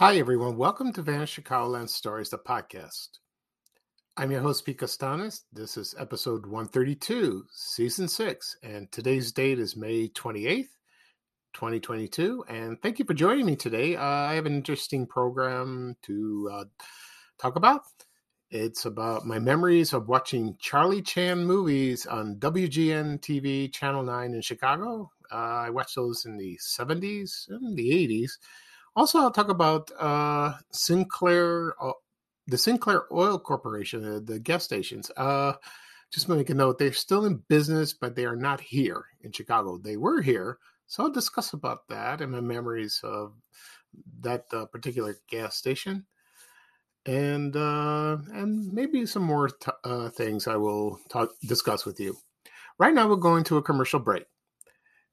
Hi, everyone. Welcome to Vanished Chicagoland Stories, the podcast. I'm your host, Pete Costanis. This is episode 132, season 6, and today's date is May 28th, 2022, and thank you for joining me today. I have an interesting program to talk about. It's about my memories of watching Charlie Chan movies on WGN TV Channel 9 in Chicago. I watched those in the 70s and the 80s. Also, I'll talk about the Sinclair Oil Corporation, the gas stations. Just to make a note, they're still in business, but they are not here in Chicago. They were here, so I'll discuss about that and my memories of that particular gas station, and maybe some more things I will discuss with you. Right now, we're going to a commercial break.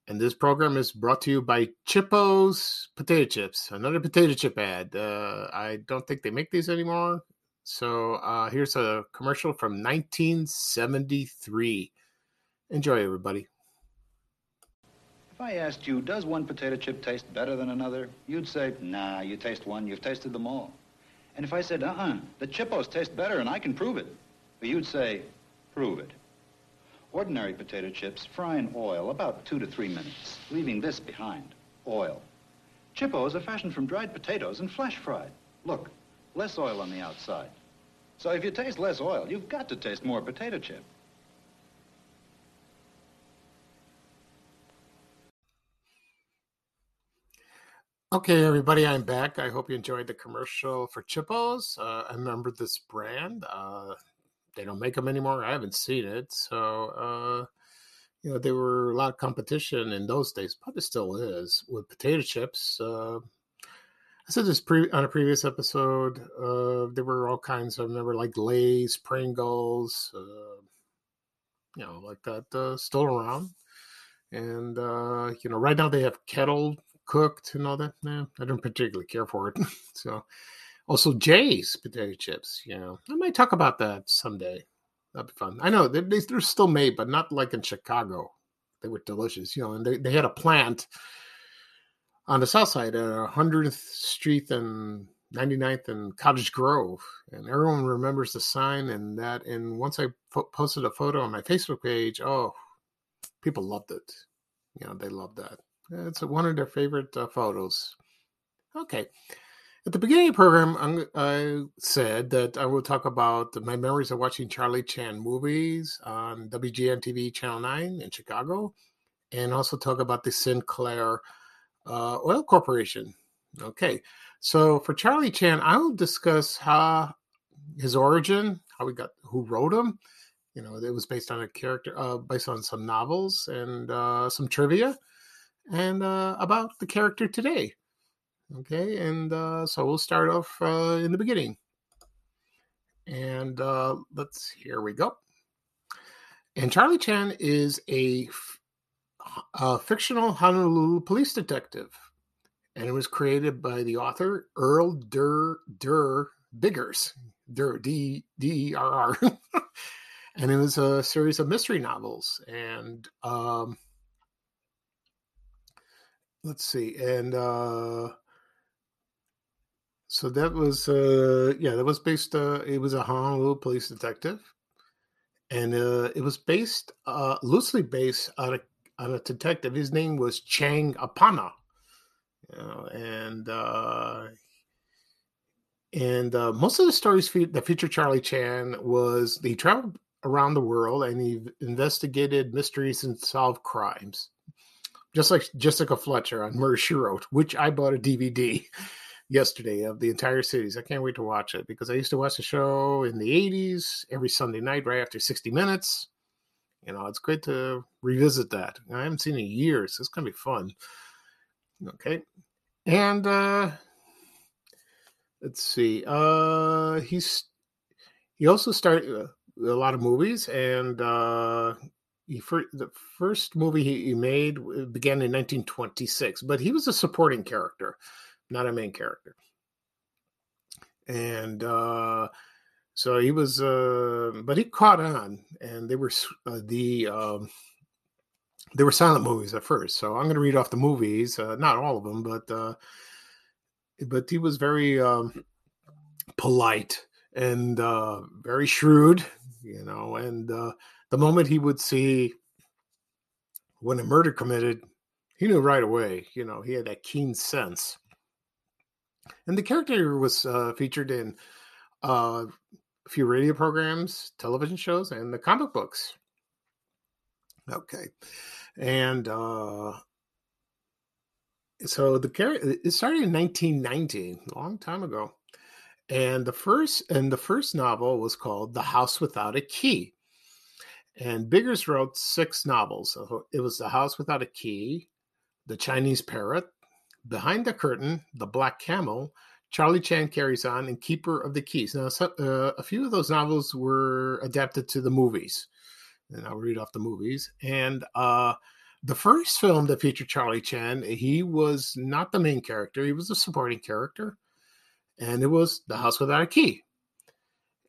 And this program is brought to you by Chippo's Potato Chips, another potato chip ad. I don't think they make these anymore. So here's a commercial from 1973. Enjoy, everybody. If I asked you, does one potato chip taste better than another? You'd say, nah, you taste one. You've tasted them all. And if I said, the Chippo's taste better and I can prove it. But you'd say, prove it. Ordinary potato chips fry in oil about 2 to 3 minutes, leaving this behind, oil. Chippo's are fashioned from dried potatoes and flash fried. Look, less oil on the outside. So if you taste less oil, you've got to taste more potato chip. Okay, everybody, I'm back. I hope you enjoyed the commercial for Chippo's. I remember this brand. They don't make them anymore. I haven't seen it. So, there were a lot of competition in those days, probably still is, with potato chips. I said this on a previous episode. There were all kinds, I remember, like Lay's, Pringles, like that, still around. And, right now they have kettle cooked and all that. I don't particularly care for it. So, also, Jay's potato chips, I might talk about that someday. That'd be fun. I know, they're still made, but not like in Chicago. They were delicious, and they had a plant on the south side at 100th Street and 99th and Cottage Grove. And everyone remembers the sign and that. And once I posted a photo on my Facebook page, people loved it. They loved that. It's one of their favorite photos. Okay. At the beginning of the program, I said that I will talk about my memories of watching Charlie Chan movies on WGN TV Channel 9 in Chicago, and also talk about the Sinclair Oil Corporation. Okay, so for Charlie Chan, I will discuss his origin, who wrote him. It was based on a character, based on some novels and some trivia, and about the character today. Okay, and so we'll start off in the beginning. And here we go. And Charlie Chan is a fictional Honolulu police detective. And it was created by the author, Earl Derr Biggers. Derr, D-E-R-R. And it was a series of mystery novels. And let's see. And... so that was, that was based, it was a Honolulu police detective. And it was based, loosely based on a detective. His name was Chang Apana. Most of the stories that feature Charlie Chan was he traveled around the world and he investigated mysteries and solved crimes. Just like Jessica Fletcher on Murder, She Wrote, which I bought a DVD. Yesterday of the entire series. I can't wait to watch it because I used to watch the show in the 80s every Sunday night right after 60 Minutes. It's great to revisit that. I haven't seen it in years. So it's going to be fun. Okay. And let's see. He also started a lot of movies, and the first movie he made began in 1926, but he was a supporting character. Not a main character. And so he was, but he caught on, and they were silent movies at first. So I'm going to read off the movies, not all of them, but but he was very polite and very shrewd, you know. And the moment he would see when a murder committed, he knew right away. You know, he had that keen sense. And the character was featured in a few radio programs, television shows, and the comic books. Okay, and so the character, it started in 1990, a long time ago. And the first novel was called The House Without a Key. And Biggers wrote 6 novels. So it was The House Without a Key, The Chinese Parrot, Behind the Curtain, The Black Camel, Charlie Chan Carries On, and Keeper of the Keys. Now, a few of those novels were adapted to the movies. And I'll read off the movies. And the first film that featured Charlie Chan, he was not the main character. He was a supporting character. And it was The House Without a Key.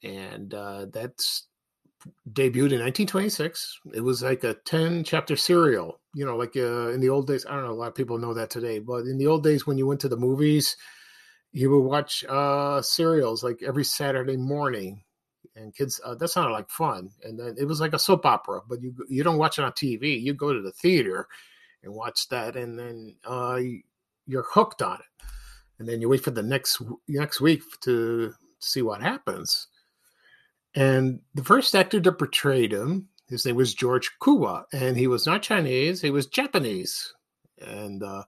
And that's debuted in 1926. It was like a 10-chapter serial. You know, like in the old days. I don't know, a lot of people know that today. But in the old days, when you went to the movies, you would watch serials like every Saturday morning. And kids, that sounded like fun. And then it was like a soap opera, but you don't watch it on TV. You go to the theater and watch that, and then you're hooked on it. And then you wait for the next week to see what happens. And the first actor to portray him, his name was George Kuwa, and he was not Chinese. He was Japanese. And the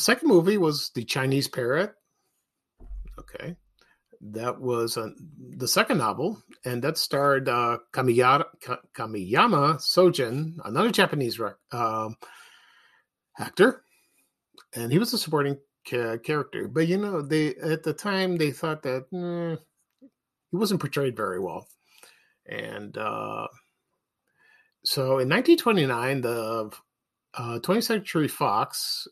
second movie was The Chinese Parrot. Okay. That was the second novel, and that starred Kamiyama Sojin, another Japanese actor, and he was a supporting character. But, you know, at the time they thought that he wasn't portrayed very well. And so in 1929, the 20th Century Fox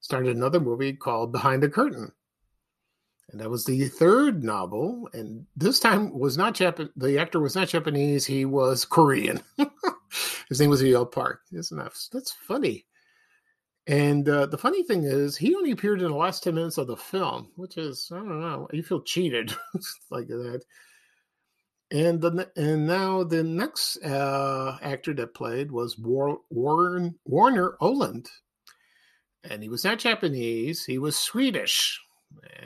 started another movie called Behind the Curtain. And that was the third novel, and this time was not the actor was not Japanese; he was Korean. His name was E. L. Park. Isn't that's funny? And the funny thing is, he only appeared in the last 10 minutes of the film, which is, I don't know. You feel cheated like that. And now the next actor that played was Warner Oland, and he was not Japanese; he was Swedish.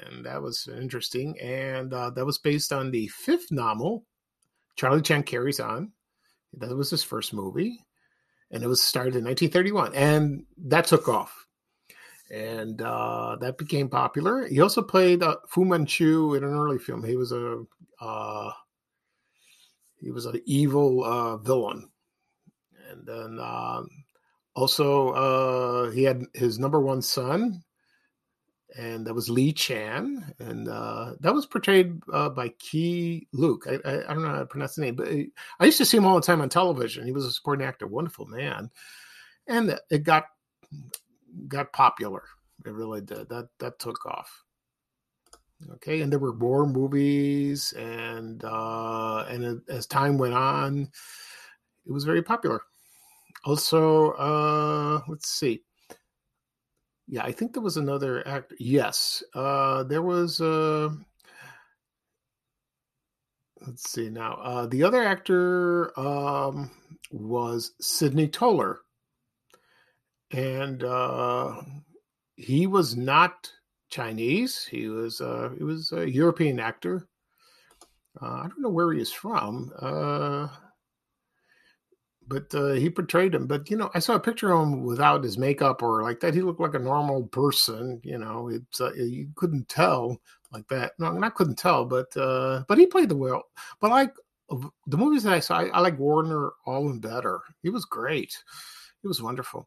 And that was interesting. And that was based on the fifth novel, Charlie Chan Carries On. That was his first movie. And it was started in 1931. And that took off. And that became popular. He also played Fu Manchu in an early film. He was an evil villain. And then he had his number one son. And that was Lee Chan, and that was portrayed by Keye Luke. I don't know how to pronounce the name, but I used to see him all the time on television. He was a supporting actor, wonderful man, and it got popular. It really did. That took off. Okay, and there were more movies, and as time went on, it was very popular. Also, let's see. Yeah, I think there was another actor. Yes, there was. Let's see now. The other actor was Sidney Toler, and he was not Chinese. He was a European actor. I don't know where he is from. But he portrayed him. But, you know, I saw a picture of him without his makeup or like that. He looked like a normal person. You know, you couldn't tell like that. No, I couldn't tell, but he played the well. But like the movies that I saw, I like Warner Oland better. He was great. He was wonderful.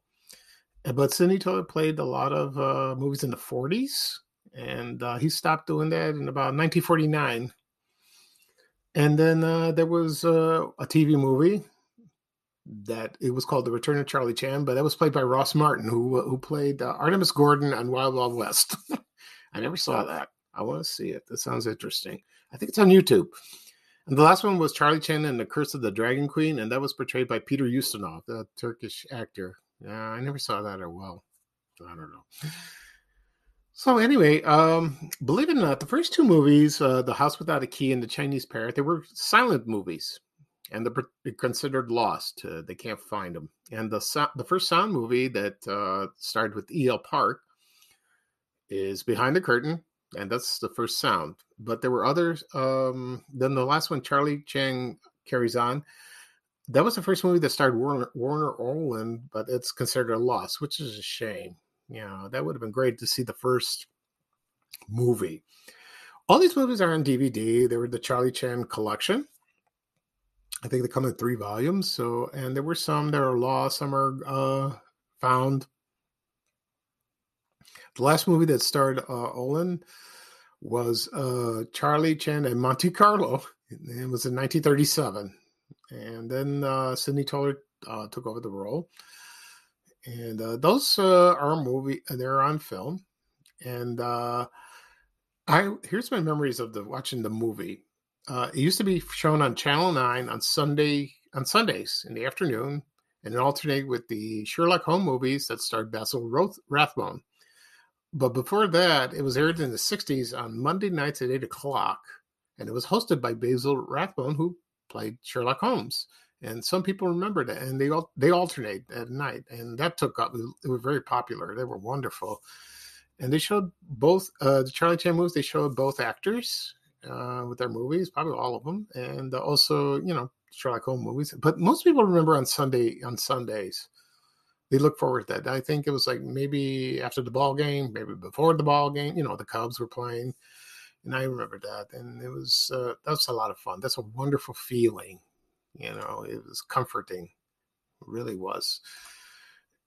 But Sidney Toler played a lot of movies in the 40s. And he stopped doing that in about 1949. And then there was a TV movie. That it was called The Return of Charlie Chan, but that was played by Ross Martin, who played Artemus Gordon on Wild Wild West. I never saw that. I want to see it. That sounds interesting. I think it's on YouTube. And the last one was Charlie Chan and the Curse of the Dragon Queen, and that was portrayed by Peter Ustinov, the Turkish actor. I never saw that at well. I don't know. So anyway, believe it or not, the first two movies, The House Without a Key and The Chinese Parrot, they were silent movies, and they're considered lost. They can't find them. And the first sound movie that started with E. L. Park is Behind the Curtain, and that's the first sound. But there were others. Then the last one, Charlie Chan Carries On, that was the first movie that starred Warner Oland, but it's considered a loss, which is a shame. Yeah, that would have been great to see the first movie. All these movies are on DVD. They were the Charlie Chan collection. I think they come in 3 volumes. So, and there were some that are lost, some are found. The last movie that starred Oland was Charlie Chan and Monte Carlo. It was in 1937. And then Sidney Toler took over the role. And those are movie. They're on film. And here's my memories of watching the movie. It used to be shown on Channel 9 on Sundays in the afternoon, and it alternated with the Sherlock Holmes movies that starred Basil Rathbone. But before that, it was aired in the 60s on Monday nights at 8 o'clock, and it was hosted by Basil Rathbone, who played Sherlock Holmes. And some people remember that, and they alternate at night, and that took up. It was very popular. They were wonderful, and they showed both the Charlie Chan movies. They showed both actors with their movies, probably all of them, and also Sherlock Holmes movies. But most people remember on Sundays, they look forward to that. I think it was like maybe after the ball game, maybe before the ball game. The Cubs were playing, and I remember that, and it was that's a lot of fun. That's a wonderful feeling. It was comforting. It really was.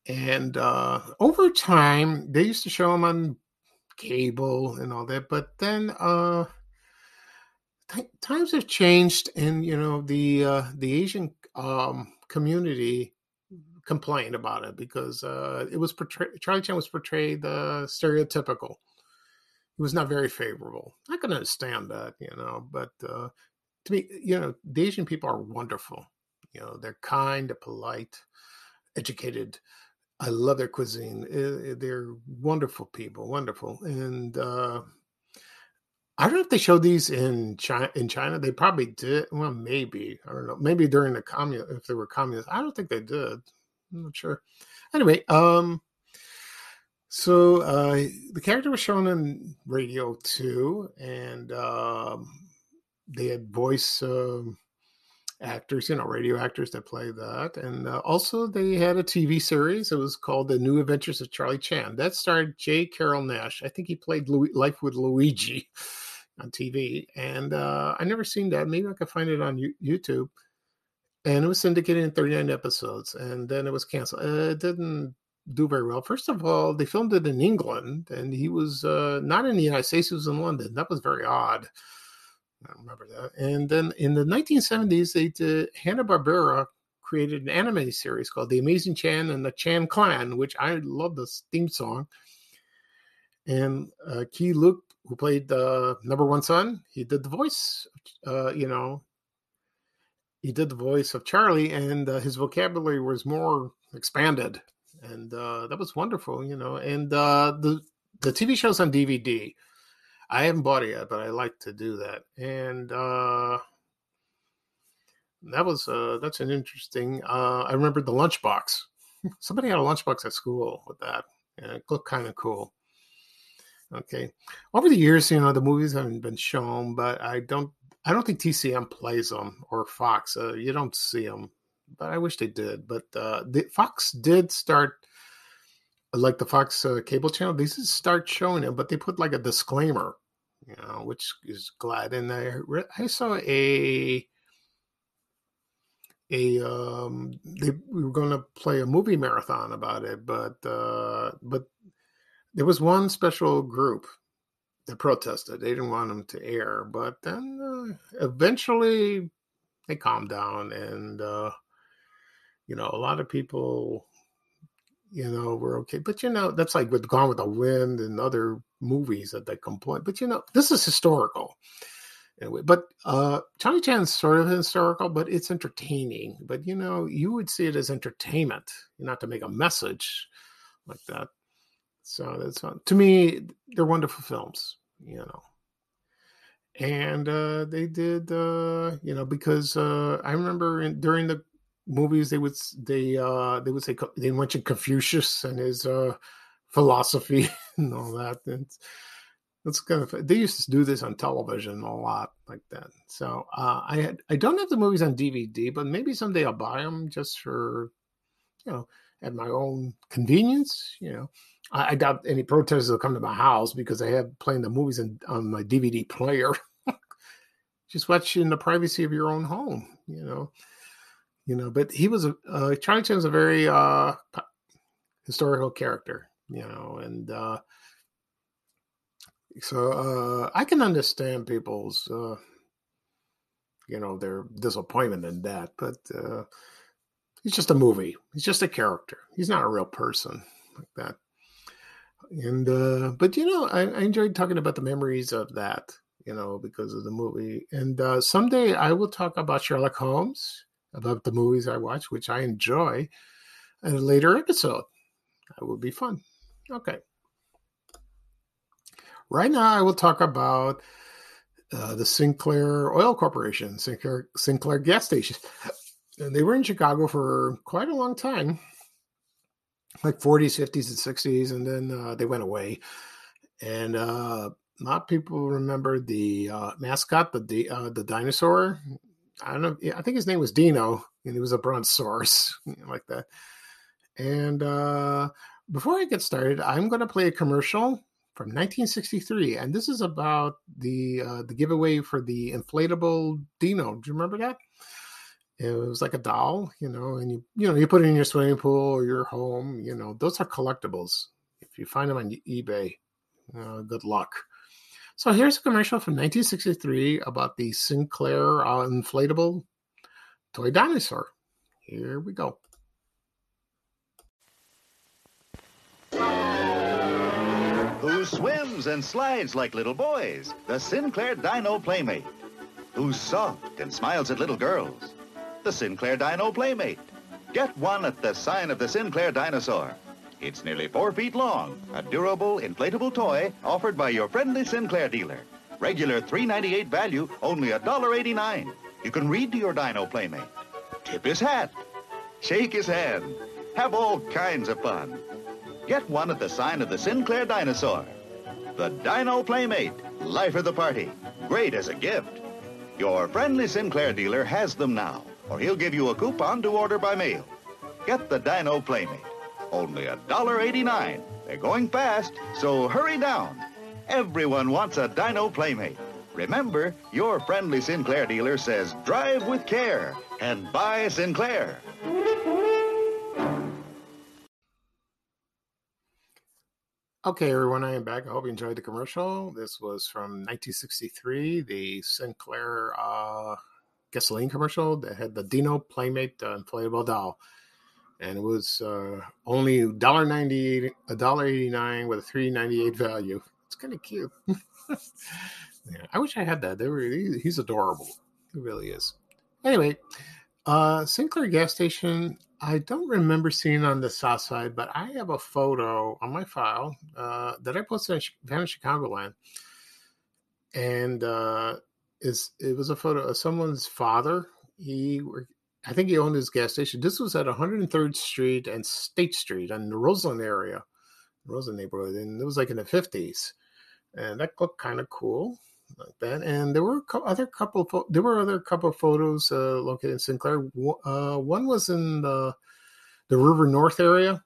And over time, they used to show them on cable and all that. But then times have changed. And, the Asian community complained about it because Charlie Chan was portrayed stereotypical. It was not very favorable. I can understand that, but... to me, the Asian people are wonderful. They're kind, they're polite, educated. I love their cuisine. They're wonderful people, wonderful. And I don't know if they showed these in China. They probably did. Well, maybe. I don't know. Maybe during the communist, if they were communists. I don't think they did. I'm not sure. Anyway, so the character was shown on radio too, and... they had voice actors, radio actors that play that. And also they had a TV series. It was called The New Adventures of Charlie Chan. That starred J. Carroll Nash. I think he played Life with Luigi on TV. And I never seen that. Maybe I could find it on YouTube. And it was syndicated in 39 episodes. And then it was canceled. It didn't do very well. First of all, they filmed it in England. And he was not in the United States. He was in London. That was very odd. I remember that. And then in the 1970s, Hanna-Barbera created an anime series called The Amazing Chan and the Chan Clan, which I love this theme song. And Keye Luke, who played number one son, he did the voice, he did the voice of Charlie, and his vocabulary was more expanded. And that was wonderful, And the TV show's on DVD. I haven't bought it yet, but I like to do that. And that's an interesting. I remember the lunchbox. Somebody had a lunchbox at school with that, and it looked kind of cool. Okay, over the years, the movies haven't been shown, but I don't think TCM plays them or Fox. You don't see them, but I wish they did. But Fox did start. Like the Fox cable channel, they just start showing it, but they put like a disclaimer, which is glad. And I saw we were going to play a movie marathon about it, but there was one special group that protested. They didn't want them to air, but then eventually they calmed down, and a lot of people. We're okay. But, that's like with Gone with the Wind and other movies that they complain. But, this is historical. Anyway, but Charlie Chan's sort of historical, but it's entertaining. But, you would see it as entertainment, not to make a message like that. So that's fun. To me, they're wonderful films, you know. And they did, you know, because I remember during the movies they would say they mentioned Confucius and his philosophy and all that. And that's kind of, they used to do this on television a lot like that. So I don't have the movies on DVD, but maybe someday I'll buy them just for, you know, at my own convenience, you know. I doubt any protesters will come to my house because I have playing the movies on my DVD player. Just watch in the privacy of your own home, you know. You know, but he was a Charlie Chan's a very historical character, you know, and so I can understand people's, you know, their disappointment in that, but he's just a movie. He's just a character. He's not a real person like that. And but you know, I enjoyed talking about the memories of that, you know, because of the movie. And someday I will talk about Sherlock Holmes, about the movies I watch, which I enjoy, in a later episode. That will be fun. Okay. Right now, I will talk about the Sinclair Oil Corporation, Sinclair gas station, and they were in Chicago for quite a long time. Like 40s, 50s, and 60s, and then they went away. And a lot of people remember the mascot, the dinosaur. I don't know. I think his name was Dino, and he was a brontosaurus, like that. And before I get started, I'm going to play a commercial from 1963, and this is about the giveaway for the inflatable Dino. Do you remember that? It was like a doll, you know, and you put it in your swimming pool or your home, you know. Those are collectibles. If you find them on eBay, good luck. So here's a commercial from 1963 about the Sinclair inflatable toy dinosaur. Here we go. Who swims and slides like little boys? The Sinclair Dino Playmate. Who's soft and smiles at little girls? The Sinclair Dino Playmate. Get one at the sign of the Sinclair Dinosaur. It's nearly 4 feet long, a durable inflatable toy offered by your friendly Sinclair dealer. Regular $3.98 value, only $1.89. You can read to your Dino Playmate, tip his hat, shake his hand, have all kinds of fun. Get one at the sign of the Sinclair Dinosaur. The Dino Playmate, life of the party, great as a gift. Your friendly Sinclair dealer has them now, or he'll give you a coupon to order by mail. Get the Dino Playmate. Only $1.89. They're going fast, so hurry down. Everyone wants a Dino Playmate. Remember, your friendly Sinclair dealer says drive with care and buy Sinclair. Okay, everyone, I am back. I hope you enjoyed the commercial. This was from 1963, the Sinclair gasoline commercial that had the Dino Playmate inflatable doll, and it was only $1.98, $1.89 with a $3.98 value. It's kind of cute. Yeah, I wish I had that. He's adorable. He really is. Anyway, Sinclair gas station. I don't remember seeing on the South Side, but I have a photo on my file that I posted on Vanished Chicagoland, and it was a photo of someone's father. I think he owned his gas station. This was at 103rd Street and State Street in the Roseland area, Roseland neighborhood. And it was like in the 50s. And that looked kind of cool like that. And there were other couple of photos located in Sinclair. One was in the River North area.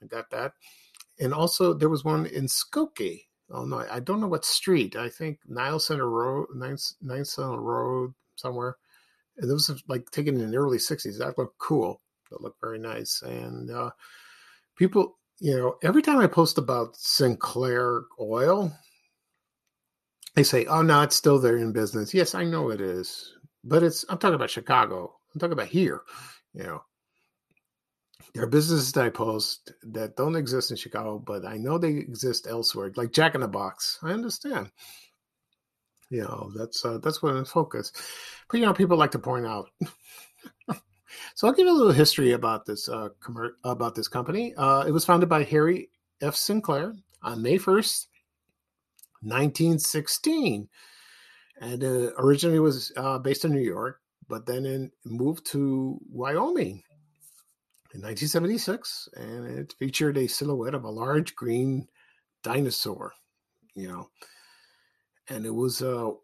I got that. And also there was one in Skokie. Oh no, I don't know what street. I think Nile Center Road, somewhere. And those are like taken in the early 60s. That looked cool. That looked very nice. And people, you know, every time I post about Sinclair Oil, they say, oh no, it's still there in business. Yes, I know it is. But I'm talking about Chicago. I'm talking about here, you know. There are businesses that I post that don't exist in Chicago, but I know they exist elsewhere, like Jack in the Box. I understand. You know, that's what in focus. But, you know, people like to point out. So I'll give you a little history about this company. It was founded by Harry F. Sinclair on May 1st, 1916. And originally was based in New York, but then moved to Wyoming in 1976. And it featured a silhouette of a large green dinosaur, you know. And it was,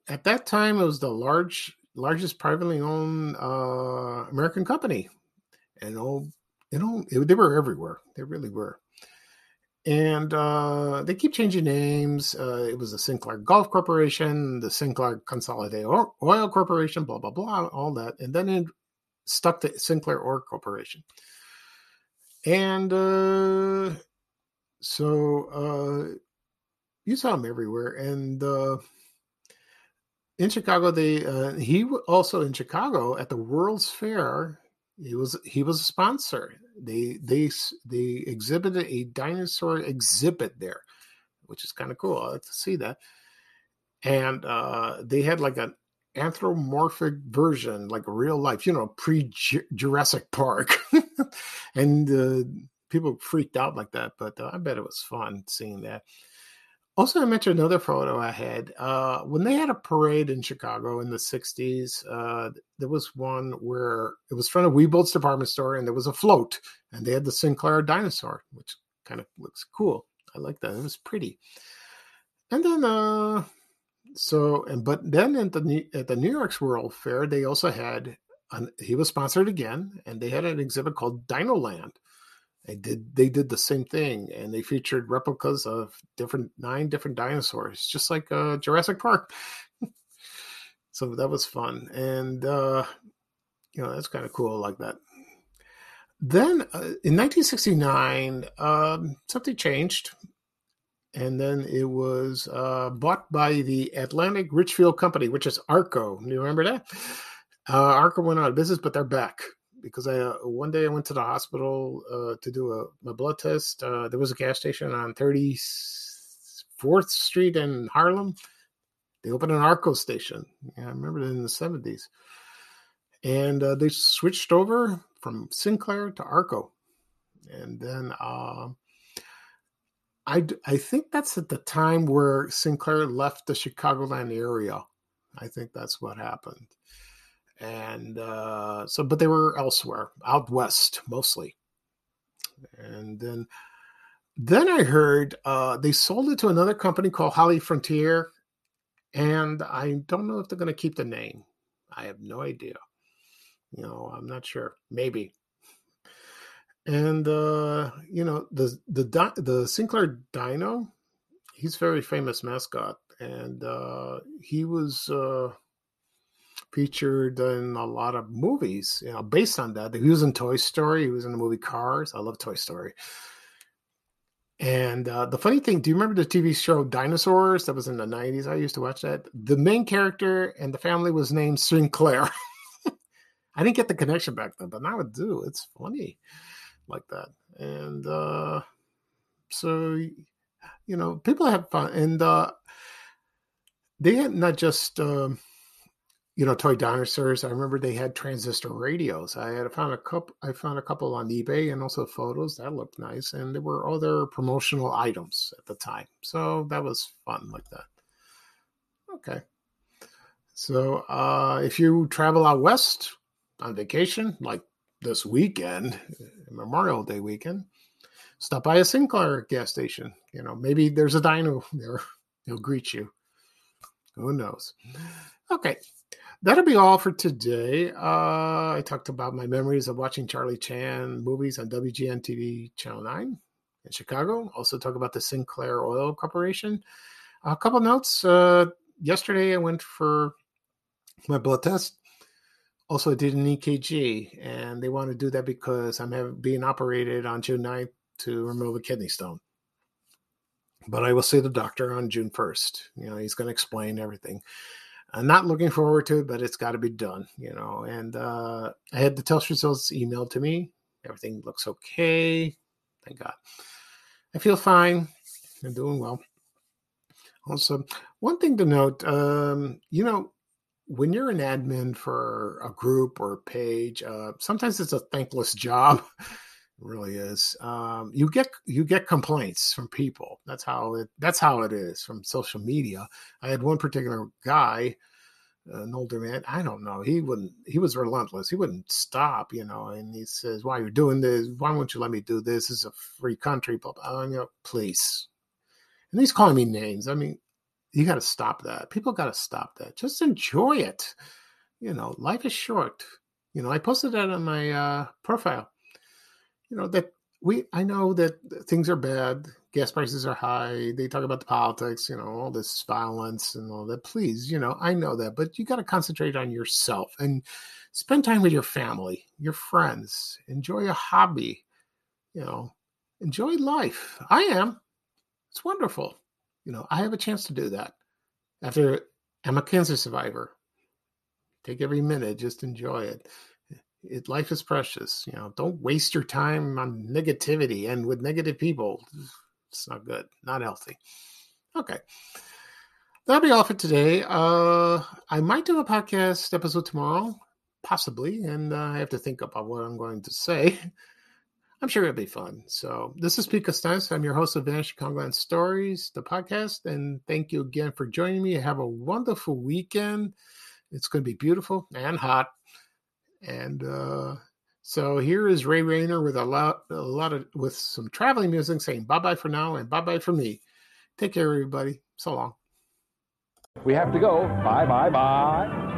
at that time, it was the largest privately owned American company. And they were everywhere. They really were. And they keep changing names. It was the Sinclair Gulf Corporation, the Sinclair Consolidated Oil Corporation, blah, blah, blah, all that. And then it stuck to Sinclair Oil Corporation. And so you saw him everywhere. And in Chicago, he also in Chicago at the World's Fair, He was a sponsor. They exhibited a dinosaur exhibit there, which is kind of cool. I like to see that. And they had like an anthropomorphic version, like real life, you know, pre-Jurassic Park. And people freaked out like that, but I bet it was fun seeing that. Also, I mentioned another photo I had. When they had a parade in Chicago in the 60s, there was one where it was in front of Weebolt's department store, and there was a float, and they had the Sinclair dinosaur, which kind of looks cool. I like that. It was pretty. And then, but then at the New York's World Fair, they also had, he was sponsored again, and they had an exhibit called Dinoland. They did the same thing, and they featured replicas of nine different dinosaurs, just like Jurassic Park. So that was fun, and you know, that's kind of cool, like that. Then in 1969, something changed, and then it was bought by the Atlantic Richfield Company, which is ARCO. You remember that? ARCO went out of business, but they're back. Because one day I went to the hospital to do my blood test. There was a gas station on 34th Street in Harlem. They opened an ARCO station. Yeah, I remember that in the 70s. And they switched over from Sinclair to ARCO. And then I think that's at the time where Sinclair left the Chicagoland area. I think that's what happened. And but they were elsewhere, out west mostly. And then I heard they sold it to another company called Holly Frontier, and I don't know if they're going to keep the name. I have no idea. You know, I'm not sure. Maybe. And you know, the Sinclair Dino, he's a very famous mascot, and he was. Featured in a lot of movies, you know, based on that. He was in Toy Story. He was in the movie Cars. I love Toy Story. And the funny thing, do you remember the TV show Dinosaurs? That was in the 90s. I used to watch that. The main character and the family was named Sinclair. I didn't get the connection back then, but now I do. It's funny like that. And so, you know, people have fun. And they had not just... you know, toy dinosaurs. I remember they had transistor radios. I found a couple on eBay, and also photos that looked nice. And there were other promotional items at the time, so that was fun like that. Okay, so if you travel out west on vacation, like this weekend, Memorial Day weekend, stop by a Sinclair gas station. You know, maybe there's a dino there. He'll greet you. Who knows? Okay. That'll be all for today. I talked about my memories of watching Charlie Chan movies on WGN TV Channel 9 in Chicago. Also talk about the Sinclair Oil Corporation. A couple notes. Yesterday I went for my blood test. Also did an EKG, and they want to do that because I'm being operated on June 9th to remove a kidney stone. But I will see the doctor on June 1st. You know, he's going to explain everything. I'm not looking forward to it, but it's got to be done, you know. And I had the test results emailed to me. Everything looks okay. Thank God. I feel fine. I'm doing well. Also, one thing to note, you know, when you're an admin for a group or a page, sometimes it's a thankless job. really is. You get complaints from people. That's how it is from social media. I had one particular guy, an older man. I don't know. He was relentless. He wouldn't stop, you know. And he says, "Why are you doing this? Why won't you let me do this? This is a free country." Blah, blah, you know, please. And he's calling me names. I mean, you got to stop that. People got to stop that. Just enjoy it. You know, life is short. You know, I posted that on my profile. You know, I know that things are bad. Gas prices are high. They talk about the politics, you know, all this violence and all that. Please, you know, I know that, but you got to concentrate on yourself and spend time with your family, your friends, enjoy a hobby, you know, enjoy life. I am. It's wonderful. You know, I have a chance to do that. I'm a cancer survivor. Take every minute, just enjoy it. Life is precious. You know, don't waste your time on negativity and with negative people. It's not good, not healthy. Okay. That'll be all for today. I might do a podcast episode tomorrow, possibly, and I have to think about what I'm going to say. I'm sure it'll be fun. So this is Pete Costanis. I'm your host of Vanished Chicagoland Stories, the podcast, and thank you again for joining me. Have a wonderful weekend. It's going to be beautiful and hot. And so here is Ray Rayner with with some traveling music saying bye-bye for now and bye-bye for me. Take care, everybody. So long. We have to go. Bye, bye, bye.